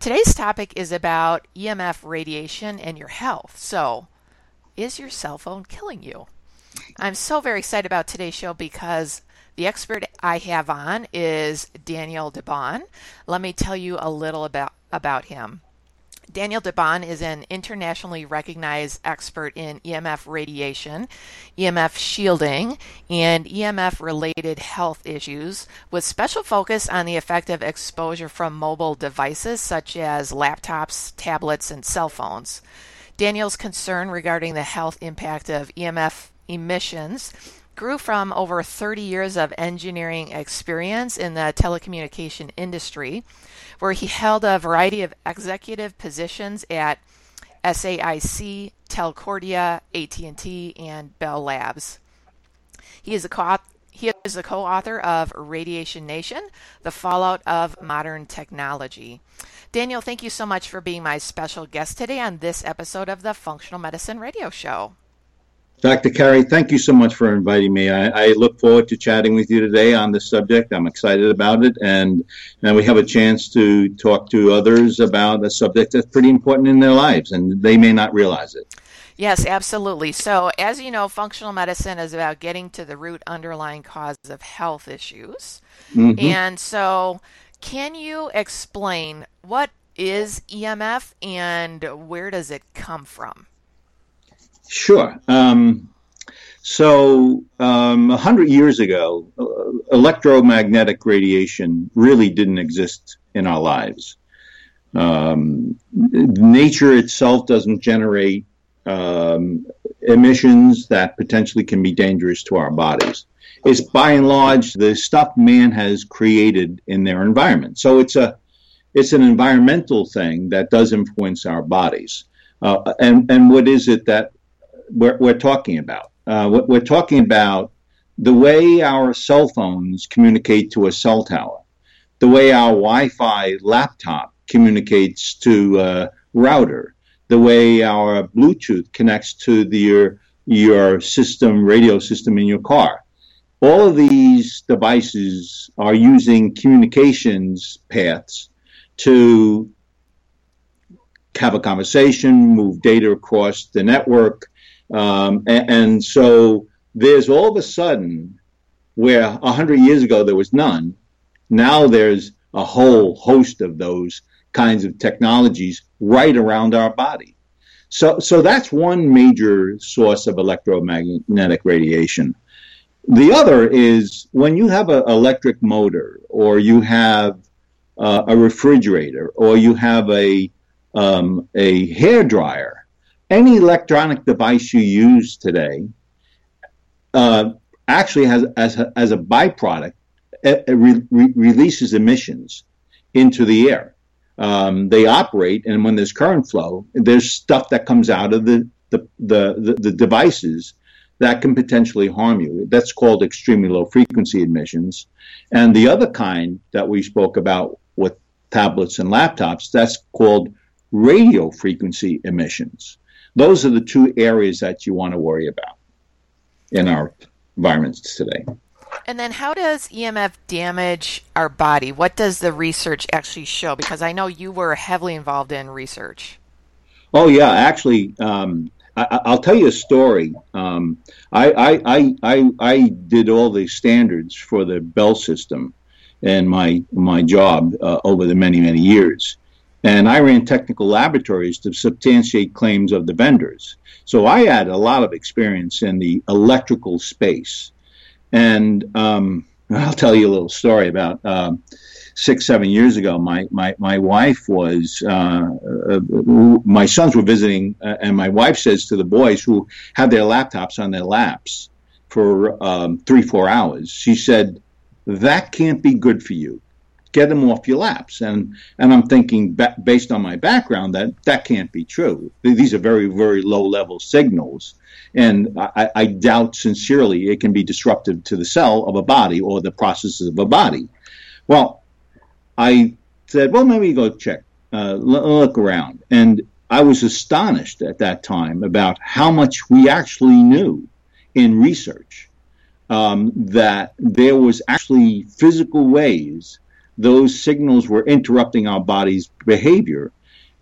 Today's topic is about EMF radiation and your health. So, is your cell phone killing you? I'm so very excited about today's show because the expert I have on is Daniel DeBaun. Let me tell you a little about him. Daniel DeBaun is an internationally recognized expert in EMF radiation, EMF shielding, and EMF-related health issues, with special focus on the effect of exposure from mobile devices such as laptops, tablets, and cell phones. Daniel's concern regarding the health impact of EMF emissions grew from over 30 years of engineering experience in the telecommunication industry, where he held a variety of executive positions at SAIC, Telcordia, AT&T, and Bell Labs. He is the co-author of Radiation Nation: The Fallout of Modern Technology. Daniel, thank you so much for being my special guest today on this episode of the Functional Medicine Radio Show. Dr. Carri, thank you so much for inviting me. I look forward to chatting with you today on this subject. I'm excited about it, and we have a chance to talk to others about a subject that's pretty important in their lives, and they may not realize it. Yes, absolutely. So, as you know, functional medicine is about getting to the root underlying cause of health issues. Mm-hmm. And so, can you explain what is EMF and where does it come from? Sure. 100 years ago, electromagnetic radiation really didn't exist in our lives. Nature itself doesn't generate emissions that potentially can be dangerous to our bodies. It's by and large the stuff man has created in their environment. So it's an environmental thing that does influence our bodies. And what is it that we're talking about? We're talking about the way our cell phones communicate to a cell tower, the way our Wi-Fi laptop communicates to a router, the way our Bluetooth connects to your system, radio system in your car. All of these devices are using communications paths to have a conversation, move data across the network, and so there's all of a sudden, where 100 years ago there was none, now there's a whole host of those kinds of technologies right around our body. So that's one major source of electromagnetic radiation. The other is when you have an electric motor, or you have a refrigerator, or you have a hair dryer. Any electronic device you use today actually has, as a byproduct, it releases emissions into the air. They operate, and when there's current flow, there's stuff that comes out of the devices that can potentially harm you. That's called extremely low frequency emissions. And the other kind that we spoke about with tablets and laptops, that's called radio frequency emissions. Those are the two areas that you want to worry about in our environments today. And then how does EMF damage our body? What does the research actually show? Because I know you were heavily involved in research. Oh, yeah. Actually, I'll tell you a story. I did all the standards for the Bell system and my job over the many, many years. and I ran technical laboratories to substantiate claims of the vendors. So I had a lot of experience in the electrical space. And I'll tell you a little story about 6-7 years ago, my wife was, my sons were visiting, and my wife says to the boys who had their laptops on their laps for 3-4 hours, she said, "That can't be good for you. Get them off your laps." And I'm thinking, based on my background, that can't be true. These are very, very low-level signals. And I doubt sincerely it can be disruptive to the cell of a body or the processes of a body. Well, I said, well, maybe go check, look around. And I was astonished at that time about how much we actually knew in research, that there was actually physical ways those signals were interrupting our body's behavior.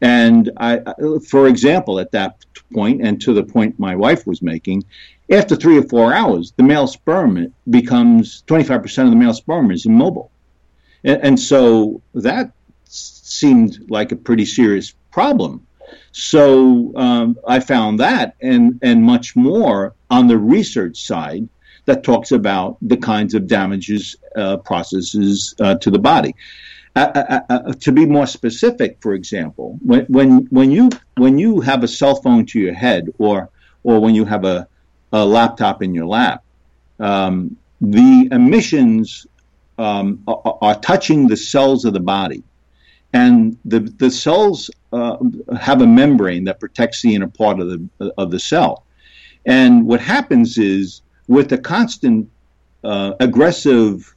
And I, for example, at that point, and to the point my wife was making, after 3 or 4 hours, the male sperm becomes 25% of the male sperm is immobile. And so that seemed like a pretty serious problem. So I found that and much more on the research side that talks about the kinds of damages, processes to the body. To be more specific, for example, when you have a cell phone to your head or when you have a laptop in your lap, the emissions are touching the cells of the body. And the cells have a membrane that protects the inner part of the cell. And what happens is, with a constant aggressive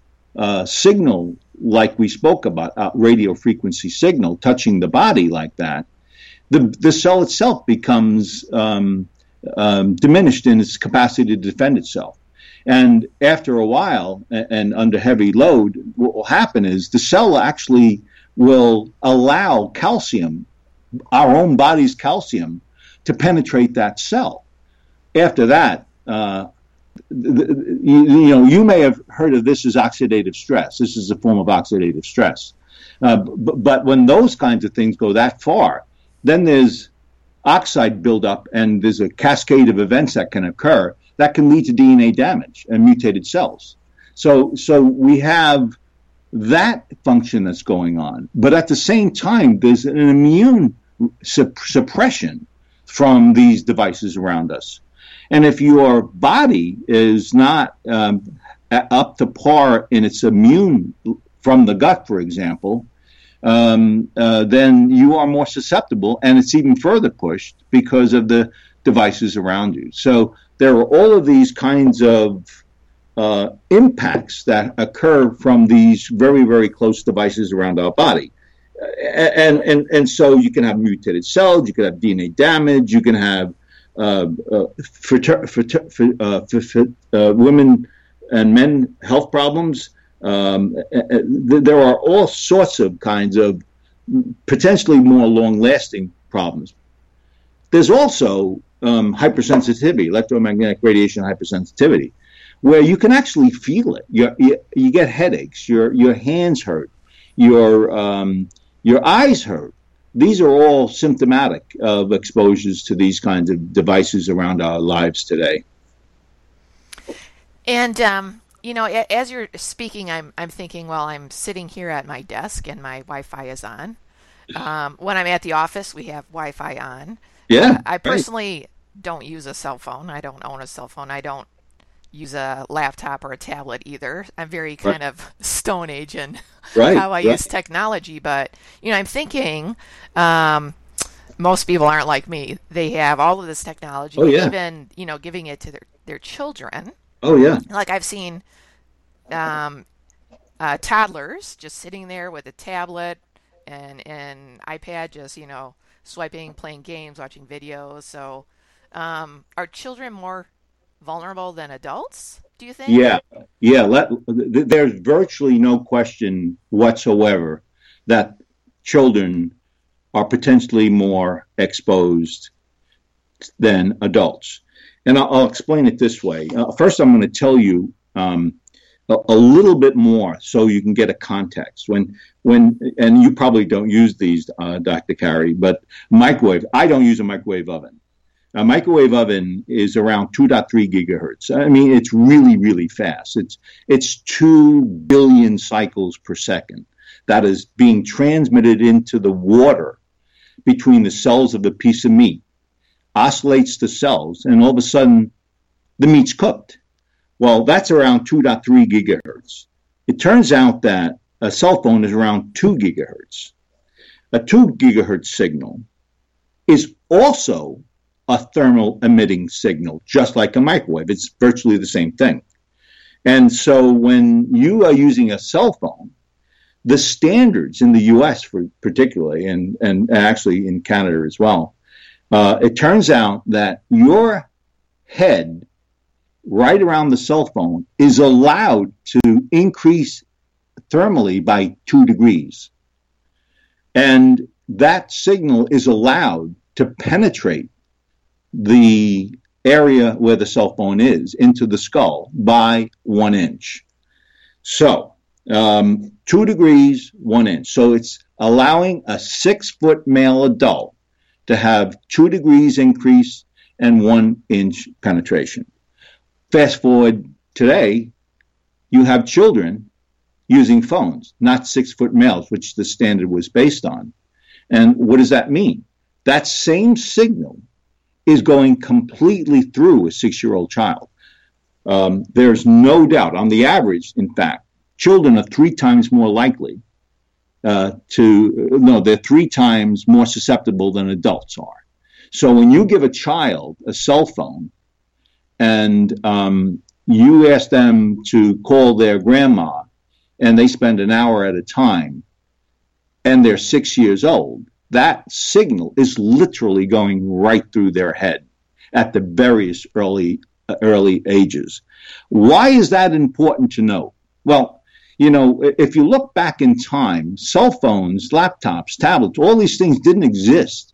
signal, like we spoke about, radio frequency signal touching the body like that, the cell itself becomes diminished in its capacity to defend itself. And after a while, and under heavy load, what will happen is the cell actually will allow calcium, our own body's calcium, to penetrate that cell. After that, you may have heard of this as oxidative stress. This is a form of oxidative stress. But when those kinds of things go that far, then there's oxide buildup, and there's a cascade of events that can occur that can lead to DNA damage and mutated cells. So we have that function that's going on. But at the same time, there's an immune suppression from these devices around us. And if your body is not up to par in its immune from the gut, for example, then you are more susceptible, and it's even further pushed because of the devices around you. So there are all of these kinds of impacts that occur from these very, very close devices around our body. And so you can have mutated cells, you can have DNA damage, you can have women and men health problems. There are all sorts of kinds of potentially more long-lasting problems. There's also hypersensitivity, electromagnetic radiation hypersensitivity, where you can actually feel it. You get headaches. Your hands hurt. Your eyes hurt. These are all symptomatic of exposures to these kinds of devices around our lives today. And as you're speaking, I'm thinking, well, I'm sitting here at my desk and my Wi-Fi is on. When I'm at the office, we have Wi-Fi on. Yeah, I personally don't use a cell phone. I don't own a cell phone. I don't use a laptop or a tablet either. I'm very kind of Stone Age in how I use technology. But, I'm thinking most people aren't like me. They have all of this technology, even, giving it to their children. Oh, yeah. Like I've seen toddlers just sitting there with a tablet and an iPad just, swiping, playing games, watching videos. So are children more vulnerable than adults, do you think? Yeah. There's virtually no question whatsoever that children are potentially more exposed than adults. And I'll explain it this way. First, I'm going to tell you a little bit more so you can get a context. When and you probably don't use these, Dr. Carri, but microwave. I don't use a microwave oven. A microwave oven is around 2.3 gigahertz. I mean, it's really, really fast. It's 2 billion cycles per second that is being transmitted into the water between the cells of a piece of meat, oscillates the cells, and all of a sudden the meat's cooked. Well, that's around 2.3 gigahertz. It turns out that a cell phone is around 2 gigahertz. A 2 gigahertz signal is also a thermal emitting signal, just like a microwave. It's virtually the same thing. And so when you are using a cell phone, the standards in the U.S. particularly, and actually in Canada as well, it turns out that your head right around the cell phone is allowed to increase thermally by 2 degrees. And that signal is allowed to penetrate the area where the cell phone is into the skull by 1 inch. So 2 degrees, 1 inch. So it's allowing a 6-foot male adult to have 2 degrees increase and 1 inch penetration. Fast forward today, you have children using phones, not 6-foot males, which the standard was based on. And what does that mean? That same signal is going completely through a 6-year-old child. There's no doubt. On the average, in fact, children are 3 times more likely they're 3 times more susceptible than adults are. So when you give a child a cell phone and you ask them to call their grandma and they spend an hour at a time and they're 6 years old, that signal is literally going right through their head at the various early ages. Why is that important to know? Well, you know, if you look back in time, cell phones, laptops, tablets, all these things didn't exist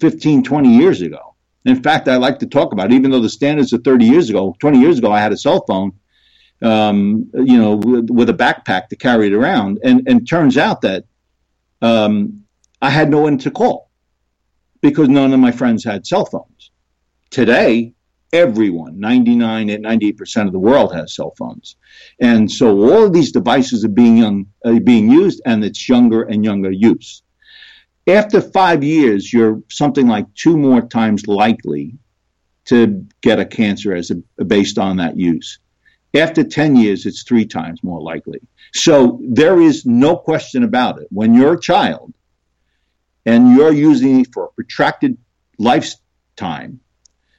15, 20 years ago. In fact, I like to talk about it, even though the standards are 30 years ago, 20 years ago, I had a cell phone, with a backpack to carry it around. And it turns out that I had no one to call because none of my friends had cell phones. Today, everyone, 99 and 98% of the world has cell phones. And so all of these devices are being used, and it's younger and younger use. After 5 years, you're something like 2 more times likely to get a cancer based on that use. After 10 years, it's 3 times more likely. So there is no question about it. When you're a child, and you're using it for a protracted lifetime,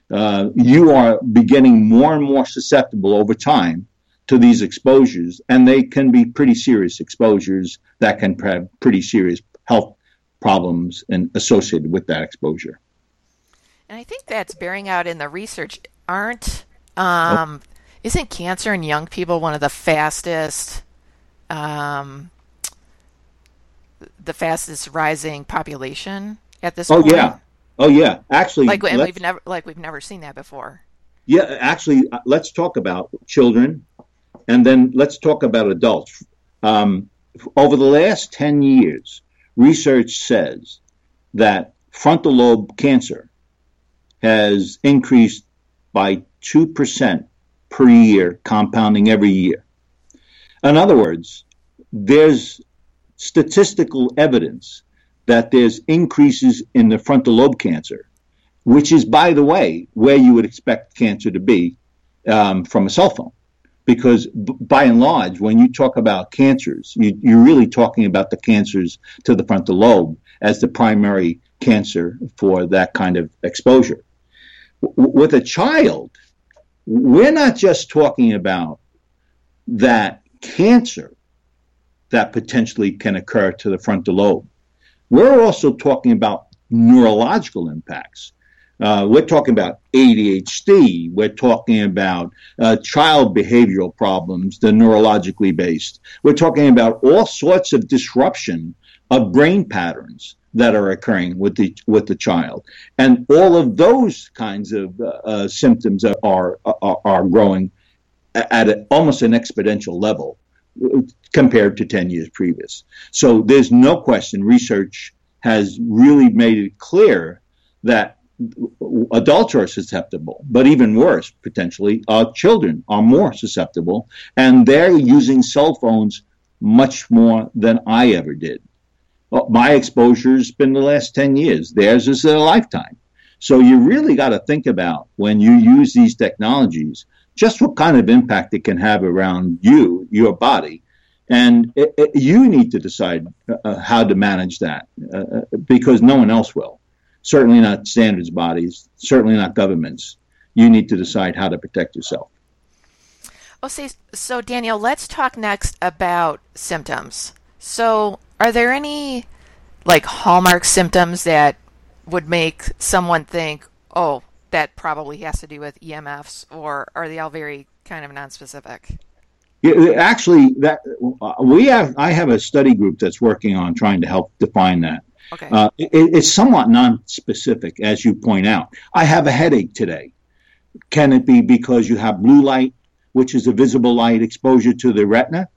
you are becoming more and more susceptible over time to these exposures, and they can be pretty serious exposures that can have pretty serious health problems and associated with that exposure. And I think that's bearing out in the research. Isn't cancer in young people one of the fastest? The fastest rising population at this point? Oh yeah. Actually, we've never seen that before. Yeah, actually, let's talk about children, and then let's talk about adults. Over the last 10 years, research says that frontal lobe cancer has increased by 2% per year, compounding every year. In other words, there's statistical evidence that there's increases in the frontal lobe cancer, which is, by the way, where you would expect cancer to be from a cell phone. Because by and large, when you talk about cancers, you're really talking about the cancers to the frontal lobe as the primary cancer for that kind of exposure. With a child, we're not just talking about that cancer that potentially can occur to the frontal lobe. We're also talking about neurological impacts. We're talking about ADHD. We're talking about child behavioral problems, the neurologically based. We're talking about all sorts of disruption of brain patterns that are occurring with the child. And all of those kinds of symptoms are growing at almost an exponential level compared to 10 years previous. So there's no question research has really made it clear that adults are susceptible, but even worse, potentially, our children are more susceptible, and they're using cell phones much more than I ever did. My exposure has been the last 10 years. Theirs is their lifetime. So you really got to think about, when you use these technologies, just what kind of impact it can have around you, your body. And you need to decide how to manage that, because no one else will. Certainly not standards bodies, certainly not governments. You need to decide how to protect yourself. Oh, see, so Daniel, let's talk next about symptoms. So are there any like hallmark symptoms that would make someone think, oh, that probably has to do with EMFs, or are they all very kind of nonspecific? Actually, that I have a study group that's working on trying to help define that. Okay. It's somewhat nonspecific, as you point out. I have a headache today. Can it be because you have blue light, which is a visible light exposure to the retina,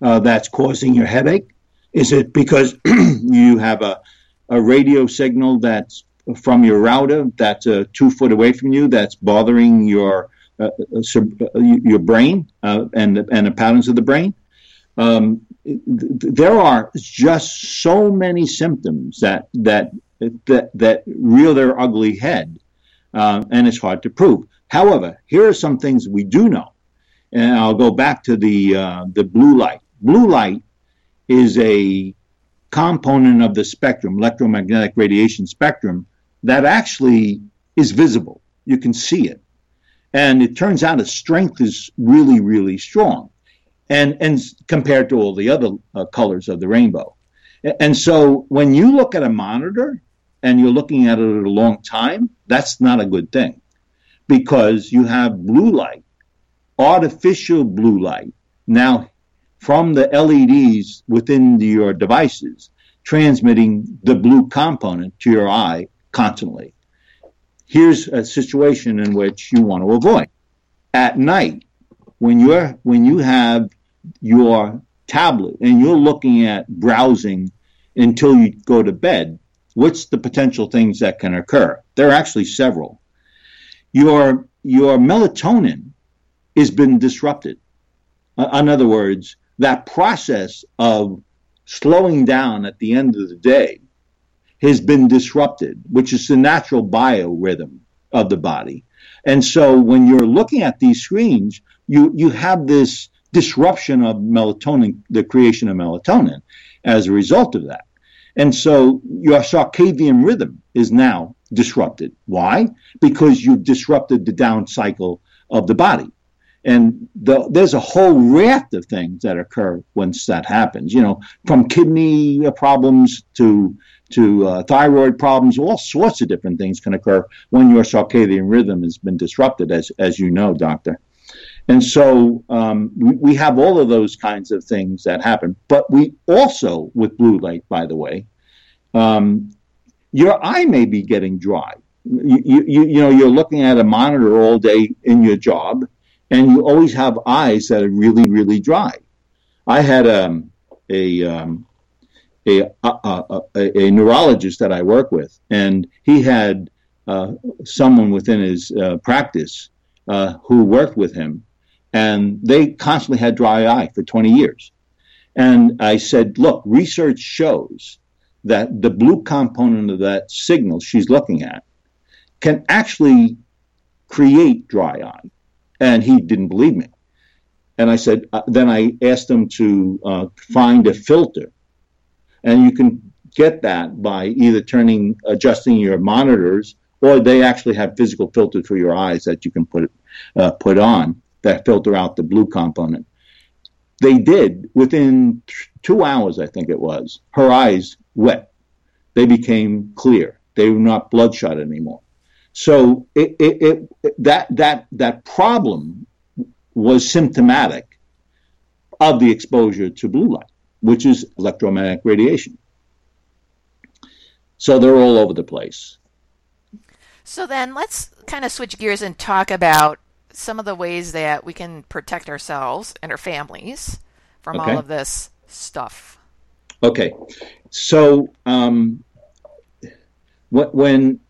that's causing your headache? Is it because you have a radio signal that's from your router that's 2 foot away from you that's bothering your brain and the patterns of the brain? There are just so many symptoms that rear their ugly head, and it's hard to prove. However, here are some things we do know, and I'll go back to the blue light. Blue light is a component of the spectrum, electromagnetic radiation spectrum, that actually is visible. You can see it. And it turns out its strength is really, really strong, and compared to all the other colors of the rainbow. And so when you look at a monitor and you're looking at it a long time, that's not a good thing, because you have blue light, artificial blue light, now from the LEDs within your devices, transmitting the blue component to your eye constantly. Here's a situation in which you want to avoid. At night, when you have your tablet and you're looking at browsing until you go to bed, what's the potential things that can occur? There are actually several. Your melatonin has been disrupted. In other words, that process of slowing down at the end of the day has been disrupted, which is the natural biorhythm of the body. And so when you're looking at these screens, you have this disruption of melatonin, the creation of melatonin as a result of that. And so your circadian rhythm is now disrupted. Why? Because you've disrupted the down cycle of the body. And there's a whole raft of things that occur once that happens, from kidney problems to thyroid problems. All sorts of different things can occur when your circadian rhythm has been disrupted, as you know, doctor. And so we have all of those kinds of things that happen. But we also, with blue light, by the way, your eye may be getting dry. You're looking at a monitor all day in your job, and you always have eyes that are really, really dry. I had a neurologist that I work with, and he had someone within his practice who worked with him, and they constantly had dry eye for 20 years. And I said, look, research shows that the blue component of that signal she's looking at can actually create dry eye. And he didn't believe me. And I said, then I asked him to find a filter. And you can get that by either adjusting your monitors, or they actually have physical filters for your eyes that you can put on that filter out the blue component. They did. Within 2 hours, I think it was, her eyes wet. They became clear. They were not bloodshot anymore. So that problem was symptomatic of the exposure to blue light, which is electromagnetic radiation. So they're all over the place. So then let's kind of switch gears and talk about at some of the ways that we can protect ourselves and our families from all of this stuff. Okay. So when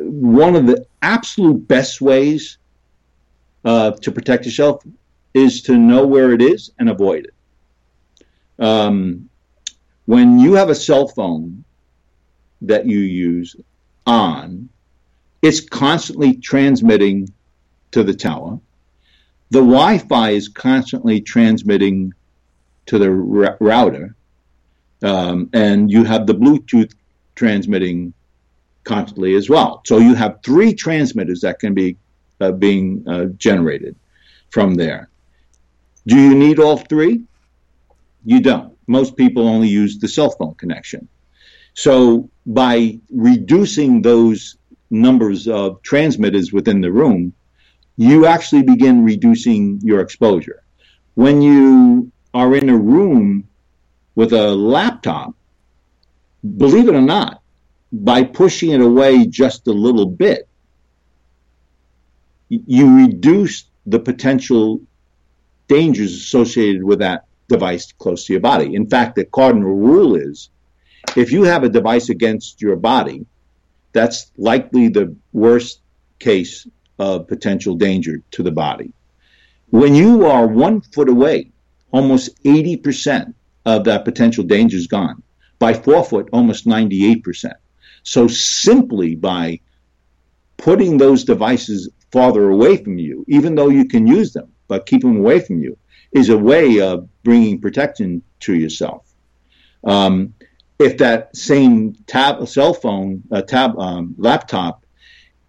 one of the absolute best ways to protect yourself is to know where it is and avoid it. When you have a cell phone that you use on, it's constantly transmitting to the tower. The Wi-Fi is constantly transmitting to the router, and you have the Bluetooth transmitting constantly as well. So you have three transmitters that can be being generated from there. Do you need all three? You don't. Most people only use the cell phone connection. So by reducing those numbers of transmitters within the room, you actually begin reducing your exposure. When you are in a room with a laptop, believe it or not, by pushing it away just a little bit, you reduce the potential dangers associated with that device close to your body. In fact, the cardinal rule is, if you have a device against your body, that's likely the worst case of potential danger to the body. When you are 1 foot away, almost 80% of that potential danger is gone. By 4 foot, almost 98%. So simply by putting those devices farther away from you, even though you can use them, but keep them away from you, is a way of bringing protection to yourself. If that same laptop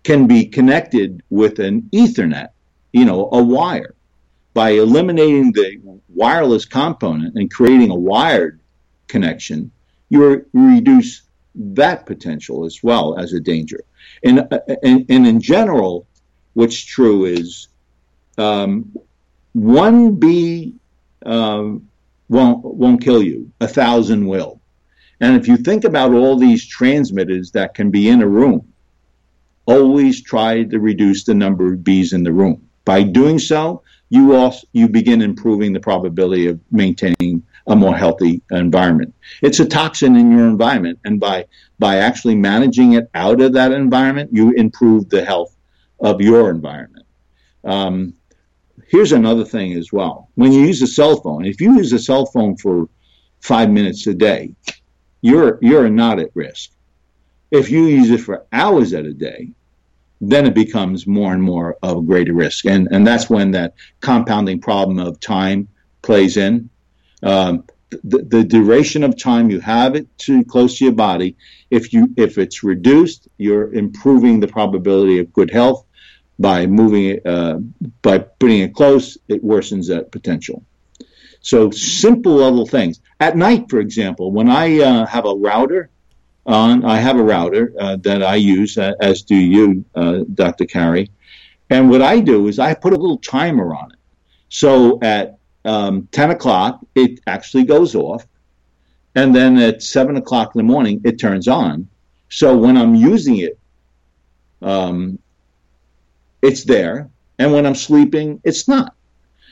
can be connected with an Ethernet, a wire, by eliminating the wireless component and creating a wired connection, you reduce that potential as well as a danger. And in general, what's true is 1 bee won't kill you, 1,000 will. And if you think about all these transmitters that can be in a room, always try to reduce the number of bees in the room. By doing so, you begin improving the probability of maintaining a more healthy environment. It's a toxin in your environment, and by actually managing it out of that environment, you improve the health of your environment. Here's another thing as well. When you use a cell phone, if you use a cell phone for 5 minutes a day, you're not at risk. If you use it for hours at a day, then it becomes more and more of greater risk. And that's when that compounding problem of time plays in. The duration of time you have it too close to your body, if it's reduced, you're improving the probability of good health. By by putting it close, it worsens that potential. So simple little things. At night, for example, when I have a router on, I have a router that I use, as do you, Dr. Carri. And what I do is I put a little timer on it. So at 10 o'clock, it actually goes off. And then at 7 o'clock in the morning, it turns on. So when I'm using it, it's there. And when I'm sleeping, it's not.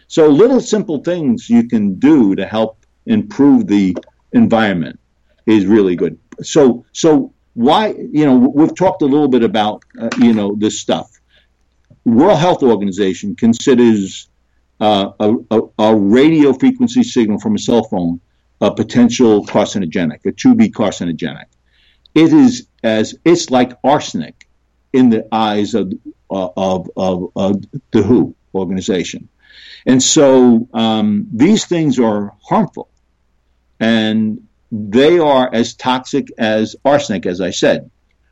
So little simple things you can do to help improve the environment is really good. So why, we've talked a little bit about, this stuff. World Health Organization considers a radio frequency signal from a cell phone a potential carcinogenic, a 2B carcinogenic. It is it's like arsenic in the eyes of the WHO organization. And so these things are harmful, and they are as toxic as arsenic, as I said.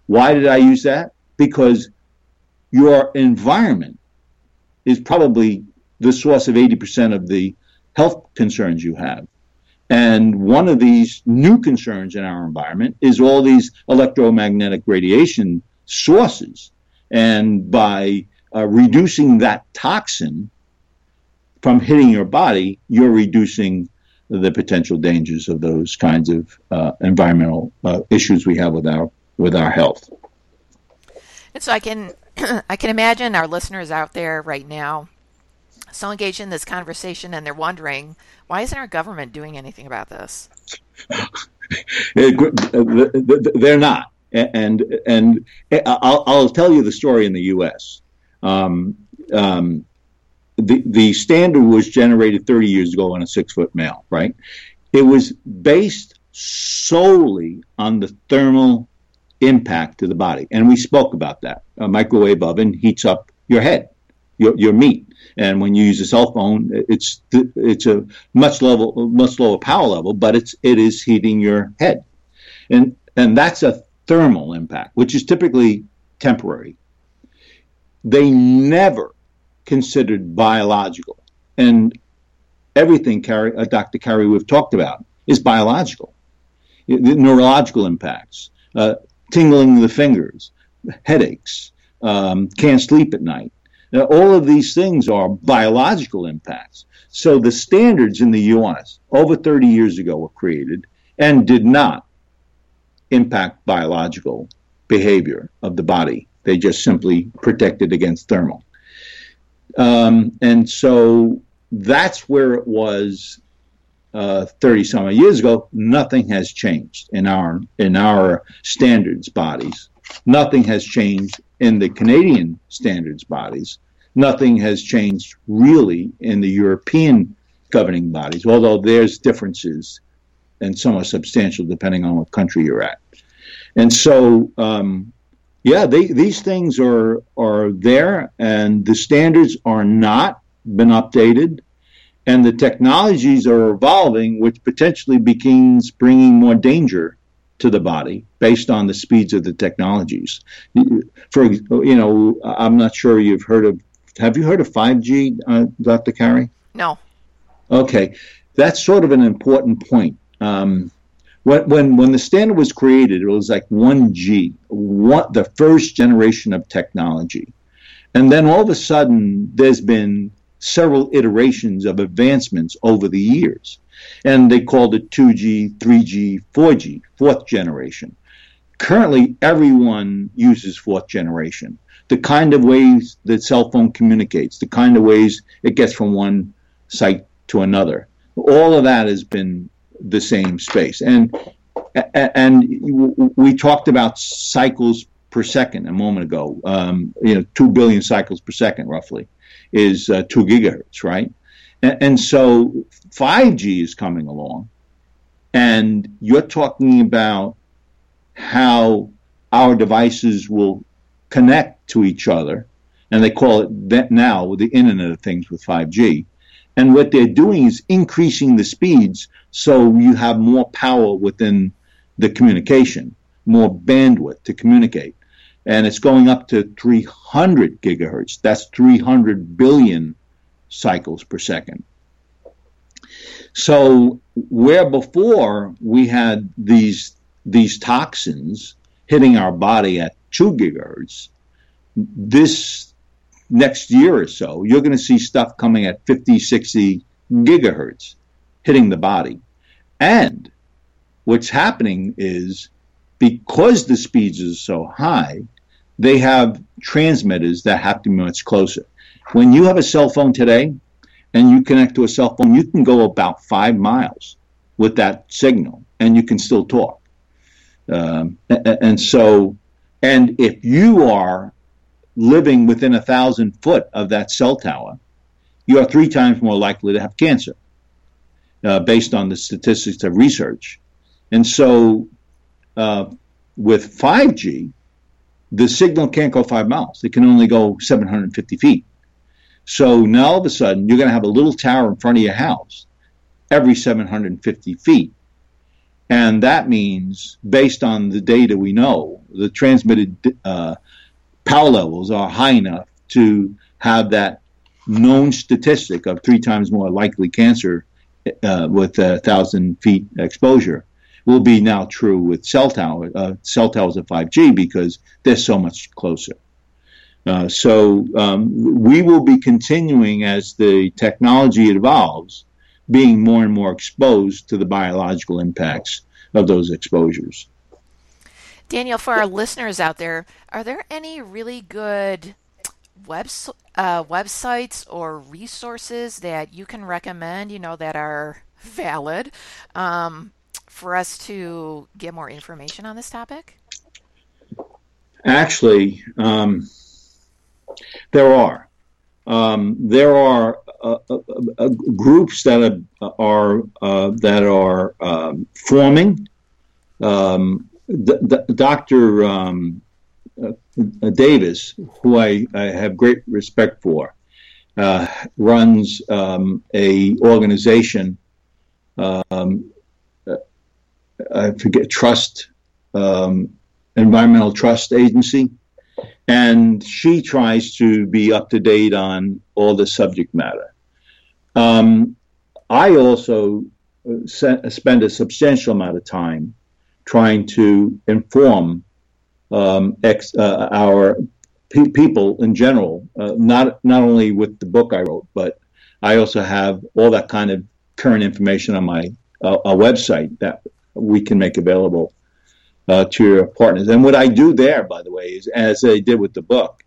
Why did I use that? Because your environment is probably the source of 80% of the health concerns you have. And one of these new concerns in our environment is all these electromagnetic radiation sources. And by reducing that toxin from hitting your body, you're reducing the potential dangers of those kinds of environmental issues we have with our health. And so I can I can imagine our listeners out there right now so engaged in this conversation, and they're wondering, why isn't our government doing anything about this? They're not. And I'll tell you the story in the U.S. The standard was generated 30 years ago on a 6-foot male, right? It was based solely on the thermal impact to the body. And we spoke about that. A microwave oven heats up your head, your meat. And when you use a cell phone, it's a much lower power level, but it is heating your head. And that's a thermal impact, which is typically temporary. They never considered biological. And everything Dr. Carri we've talked about is biological. The neurological impacts, tingling of the fingers, headaches, can't sleep at night. Now, all of these things are biological impacts. So the standards in the U.S. over 30 years ago were created and did not impact biological behavior of the body. They just simply protected against thermal. And so that's where it was 30-some years ago. Nothing has changed in our standards bodies. Nothing has changed in the Canadian standards bodies. Nothing has changed really in the European governing bodies, although there's differences, and some are substantial depending on what country you're at. And so, these things are there, and the standards are not been updated, and the technologies are evolving, which potentially begins bringing more danger to the body based on the speeds of the technologies. I'm not sure you've heard of. Have you heard of 5G, Dr. Carri? No. Okay, that's sort of an important point. When the standard was created, it was like 1G, the first generation of technology, and then all of a sudden, there's been several iterations of advancements over the years. And they called it 2G, 3G, 4G, fourth generation. Currently, everyone uses fourth generation. The kind of ways that cell phone communicates, the kind of ways it gets from one site to another, all of that has been the same space. And we talked about cycles per second a moment ago. 2 billion cycles per second, roughly, is 2 gigahertz, right? And so 5G is coming along, and you're talking about how our devices will connect to each other, and they call it that now the Internet of Things with 5G. And what they're doing is increasing the speeds so you have more power within the communication, more bandwidth to communicate. And it's going up to 300 gigahertz. That's 300 billion cycles per second. So where before we had these toxins hitting our body at 2 gigahertz, this next year or so, you're going to see stuff coming at 50, 60 gigahertz hitting the body. And what's happening is, because the speeds are so high, they have transmitters that have to be much closer. When you have a cell phone today and you connect to a cell phone, you can go about 5 miles with that signal and you can still talk. And if you are living within 1,000 foot of that cell tower, you are 3 times more likely to have cancer based on the statistics of research. And so with 5G, the signal can't go 5 miles. It can only go 750 feet. So now all of a sudden, you're going to have a little tower in front of your house every 750 feet. And that means, based on the data we know, the transmitted power levels are high enough to have that known statistic of 3 times more likely cancer with 1,000 feet exposure will be now true with cell towers of 5G, because they're so much closer. So we will be continuing, as the technology evolves, being more and more exposed to the biological impacts of those exposures. Daniel, for our listeners out there, are there any really good websites or resources that you can recommend, you know, that are valid for us to get more information on this topic? Actually, there are. Groups that are forming. Dr. Davis, who I have great respect for, runs a organization. I forget, Trust, Environmental Trust Agency. And she tries to be up to date on all the subject matter. I also spend a substantial amount of time trying to inform our people in general, not only with the book I wrote, but I also have all that kind of current information on my website that we can make available to your partners. And what I do there, by the way, is, as I did with the book,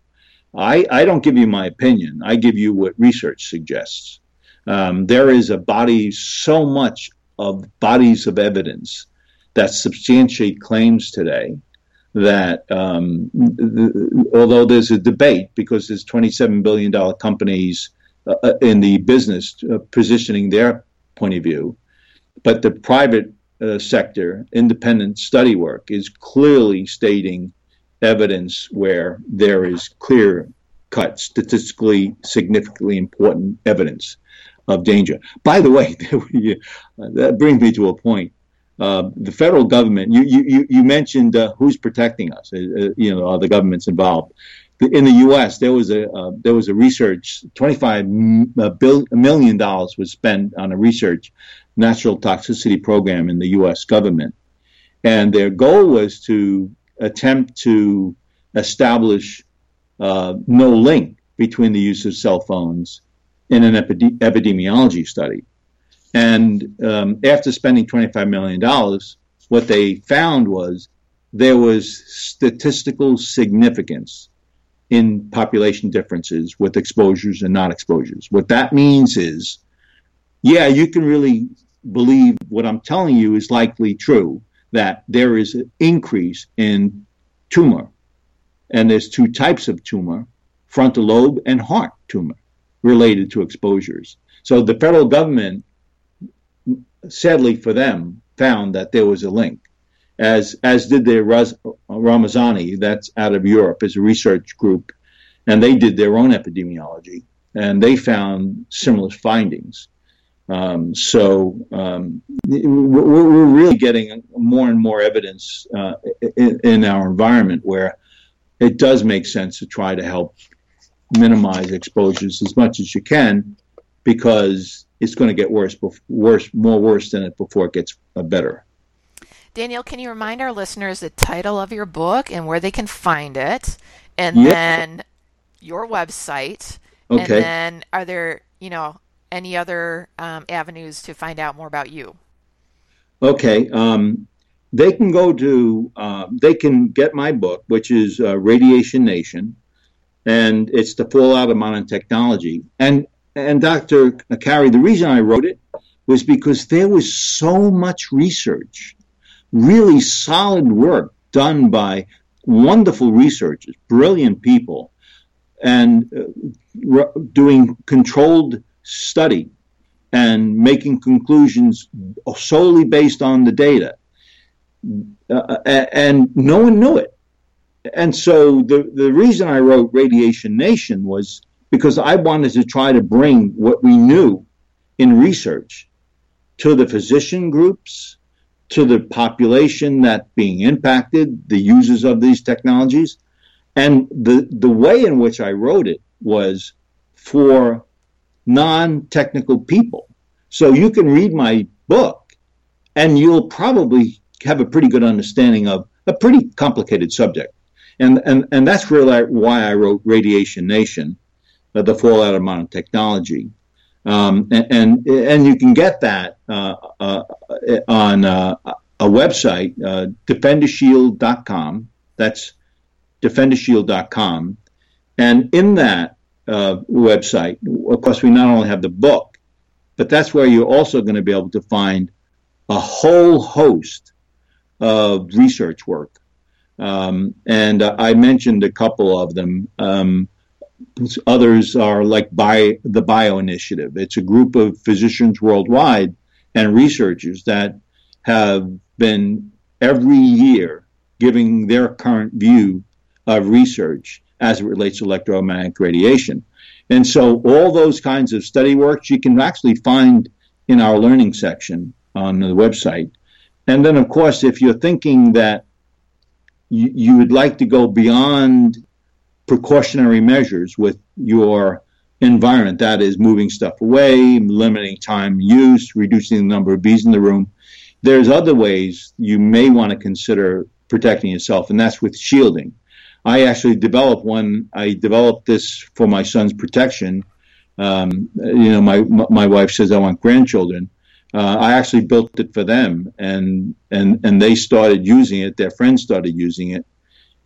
I don't give you my opinion. I give you what research suggests. There is bodies of evidence that substantiate claims today that, although there's a debate because there's $27 billion companies in the business positioning their point of view, but the private sector, independent study work is clearly stating evidence where there is clear-cut, statistically significantly important evidence of danger. By the way, that brings me to a point. The federal government, you mentioned who's protecting us, are the governments involved. In the U.S., there was a research, $25 million was spent on a research natural toxicity program in the U.S. government. And their goal was to attempt to establish no link between the use of cell phones in an epidemiology study. And after spending $25 million, what they found was there was statistical significance in population differences with exposures and non-exposures. What that means is, yeah, you can really believe what I'm telling you is likely true, that there is an increase in tumor. And there's two types of tumor, frontal lobe and heart tumor, related to exposures. So the federal government, sadly for them, found that there was a link. As did the Ramazani, that's out of Europe, is a research group, and they did their own epidemiology, and they found similar findings. We're really getting more and more evidence in our environment where it does make sense to try to help minimize exposures as much as you can, because it's going to get worse than it before it gets better. Daniel, can you remind our listeners the title of your book and where they can find it, and then your website, okay. And then are there, any other avenues to find out more about you? Okay. They can go to, they can get my book, which is Radiation Nation, and it's The Fallout of Modern Technology. And Dr. Carri, the reason I wrote it was because there was so much research, really solid work done by wonderful researchers, brilliant people, and doing controlled study and making conclusions solely based on the data. And no one knew it. And so the reason I wrote Radiation Nation was because I wanted to try to bring what we knew in research to the physician groups, to the population that's being impacted, the users of these technologies. And the way in which I wrote it was for non-technical people. So you can read my book, and you'll probably have a pretty good understanding of a pretty complicated subject. And that's really why I wrote Radiation Nation, The Fallout of Modern Technology. And you can get that on a website, DefenderShield.com. That's DefenderShield.com. And in that website, of course, we not only have the book, but that's where you're also going to be able to find a whole host of research work. And I mentioned a couple of them. Others are like the Bio Initiative. It's a group of physicians worldwide and researchers that have been every year giving their current view of research as it relates to electromagnetic radiation. And so all those kinds of study works you can actually find in our learning section on the website. And then, of course, if you're thinking that you would like to go beyond precautionary measures with your environment, that is moving stuff away, limiting time use, reducing the number of bees in the room, there's other ways you may want to consider protecting yourself, and that's with shielding. I actually developed one. I developed this for my son's protection. My wife says I want grandchildren. I actually built it for them, and they started using it. Their friends started using it,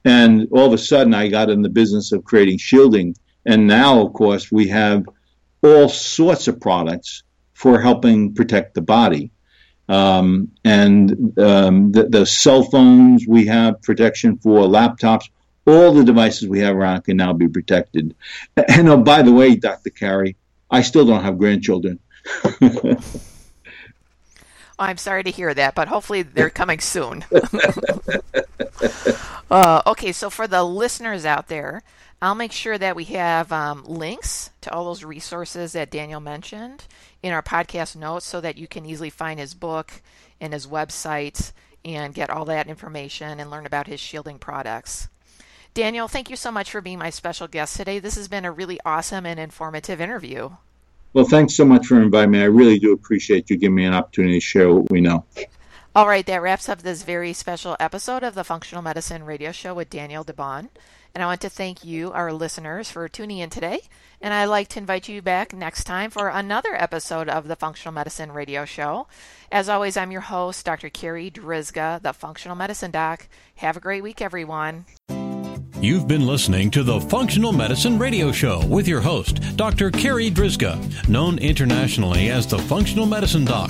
and all of a sudden, I got in the business of creating shielding. And now, of course, we have all sorts of products for helping protect the body. The cell phones, we have protection for laptops. All the devices we have around can now be protected. And oh, by the way, Dr. Carri, I still don't have grandchildren. I'm sorry to hear that, but hopefully they're coming soon. Okay, so for the listeners out there, I'll make sure that we have links to all those resources that Daniel mentioned in our podcast notes so that you can easily find his book and his website and get all that information and learn about his shielding products. Daniel, thank you so much for being my special guest today. This has been a really awesome and informative interview. Well, thanks so much for inviting me. I really do appreciate you giving me an opportunity to share what we know. All right, that wraps up this very special episode of the Functional Medicine Radio Show with Daniel DeBaun. And I want to thank you, our listeners, for tuning in today. And I'd like to invite you back next time for another episode of the Functional Medicine Radio Show. As always, I'm your host, Dr. Carri Drisga, the Functional Medicine Doc. Have a great week, everyone. You've been listening to the Functional Medicine Radio Show with your host, Dr. Carri Drisga, known internationally as the Functional Medicine Doc.